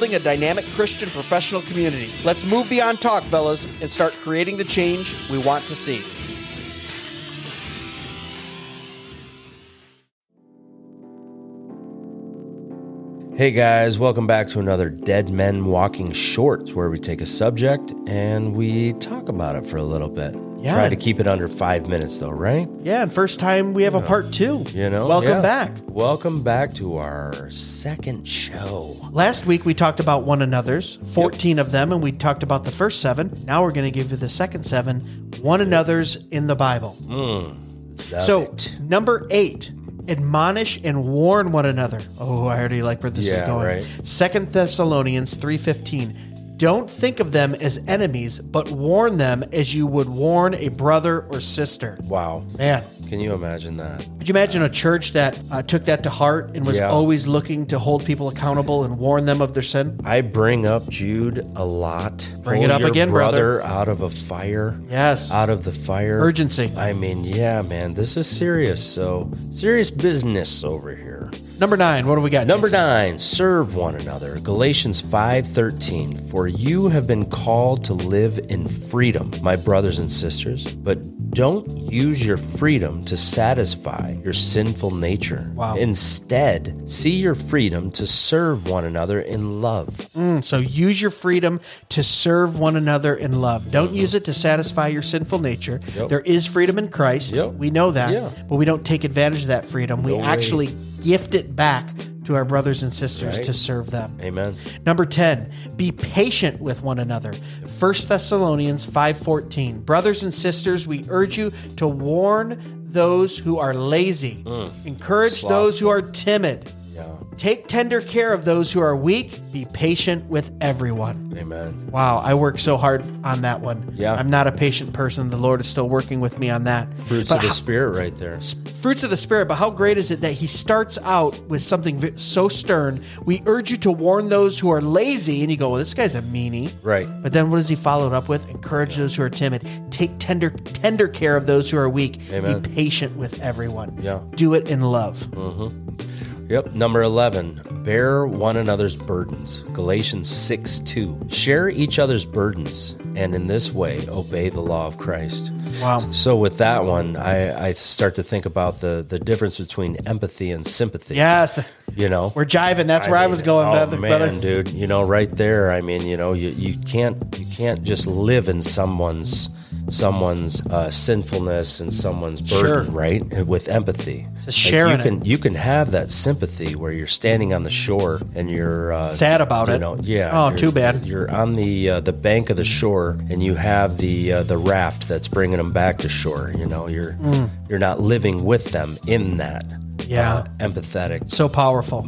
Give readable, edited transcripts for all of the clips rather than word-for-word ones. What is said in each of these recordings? a dynamic Christian professional community. Let's move beyond talk, fellas, and start creating the change we want to see. Hey guys, welcome back to another Dead Men Walking Shorts, where we take a subject and we talk about it for a little bit. Yeah. Try to keep it under 5 minutes though, right? Yeah, and first time we have a part two. Welcome back. Welcome back to our second show. Last week we talked about one another's, 14 of them, and we talked about the first 7. Now we're going to give you the second 7, one another's in the Bible. Number 8, admonish and warn one another. Oh, I already like where this is going. Right. 2 Thessalonians 3:15. Don't think of them as enemies, but warn them as you would warn a brother or sister. Wow. Man. Can you imagine that? Could you imagine a church that took that to heart and was always looking to hold people accountable and warn them of their sin? I bring up Jude a lot. Bring it up again, brother. Out of a fire. Yes. Out of the fire. Urgency. I mean, yeah, man, this is serious. So, serious business over here. Number 9, what do we got, Jason? Number 9, serve one another. Galatians 5:13, for you have been called to live in freedom, my brothers and sisters, but don't use your freedom to satisfy your sinful nature. Wow. Instead, see your freedom to serve one another in love. So use your freedom to serve one another in love. Don't use it to satisfy your sinful nature. Yep. There is freedom in Christ. Yep. We know that, but we don't take advantage of that freedom. We actually gift it back to our brothers and sisters to serve them. Amen. Number 10, be patient with one another. 1 Thessalonians 5:14. Brothers and sisters, we urge you to warn those who are lazy. Encourage those who are timid. Take tender care of those who are weak. Be patient with everyone. Amen. Wow, I worked so hard on that one. Yeah. I'm not a patient person. The Lord is still working with me on that. Fruits of the Spirit right there. Fruits of the Spirit, but how great is it that he starts out with something so stern. We urge you to warn those who are lazy. And you go, well, this guy's a meanie. Right. But then what does he follow it up with? Encourage those who are timid. Take tender care of those who are weak. Amen. Be patient with everyone. Yeah. Do it in love. Mm-hmm. Yep. Number 11, bear one another's burdens. Galatians 6:2. Share each other's burdens, and in this way, obey the law of Christ. Wow. So with that one, I start to think about the difference between empathy and sympathy. Yes. You know, we're jiving. That's where I was going. Oh, man, brother. Dude, you know, right there. I mean, you know, you can't just live in someone's sinfulness and someone's burden, right? With empathy. So sharing like you can have that sympathy where you're standing on the shore and you're sad about it. Know, yeah. Oh, too bad. You're on the bank of the shore and you have the raft that's bringing them back to shore. You know, you're not living with them in that. Yeah, empathetic. So powerful.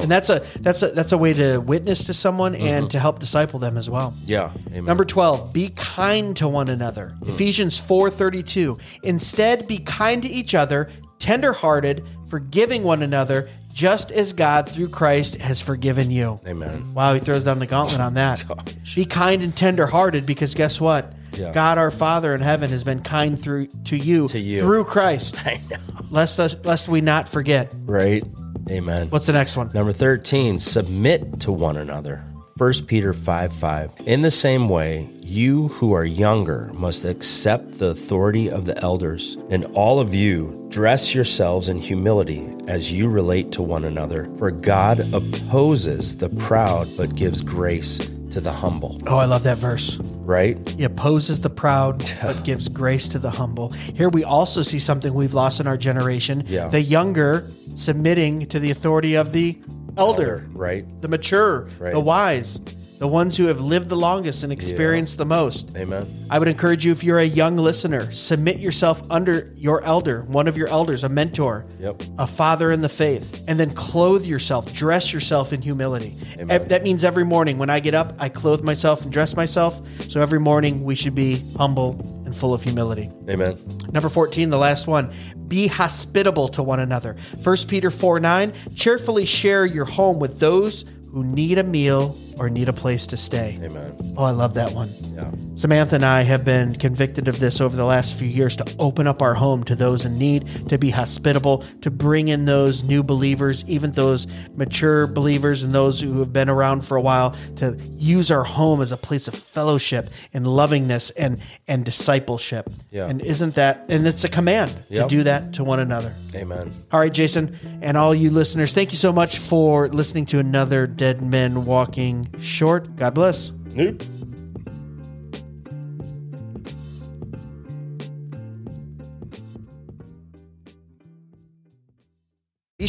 And that's a way to witness to someone and to help disciple them as well. Yeah. Amen. Number 12, be kind to one another. Ephesians 4:32. Instead, be kind to each other, tenderhearted, forgiving one another, just as God through Christ has forgiven you. Amen. Wow, he throws down the gauntlet on that. Gosh. Be kind and tenderhearted, because guess what? Yeah. God, our Father in heaven, has been kind to you through Christ. I know. Lest we not forget. Right. Amen. What's the next one? Number 13, submit to one another. 1 Peter 5:5. In the same way, you who are younger must accept the authority of the elders, and all of you dress yourselves in humility as you relate to one another. For God opposes the proud, but gives grace to the humble. Oh, I love that verse. Right? He opposes the proud, but gives grace to the humble. Here we also see something we've lost in our generation. Yeah. The younger submitting to the authority of the elder, right? The mature, right. The wise, the ones who have lived the longest and experienced the most. Amen. I would encourage you, if you're a young listener, submit yourself under your elder, one of your elders, a mentor, a father in the faith, and then clothe yourself, dress yourself in humility. Amen. That means every morning when I get up, I clothe myself and dress myself. So every morning we should be humble and full of humility. Amen. Number 14, the last one, be hospitable to one another. 1 Peter 4:9, cheerfully share your home with those who need a meal or need a place to stay. Amen. Oh, I love that one. Yeah. Samantha and I have been convicted of this over the last few years, to open up our home to those in need, to be hospitable, to bring in those new believers, even those mature believers and those who have been around for a while, to use our home as a place of fellowship and lovingness and discipleship. Yeah. And isn't that, and it's a command to do that to one another. Amen. All right, Jason, and all you listeners, thank you so much for listening to another Dead Men Walking short. God bless. Nope. Be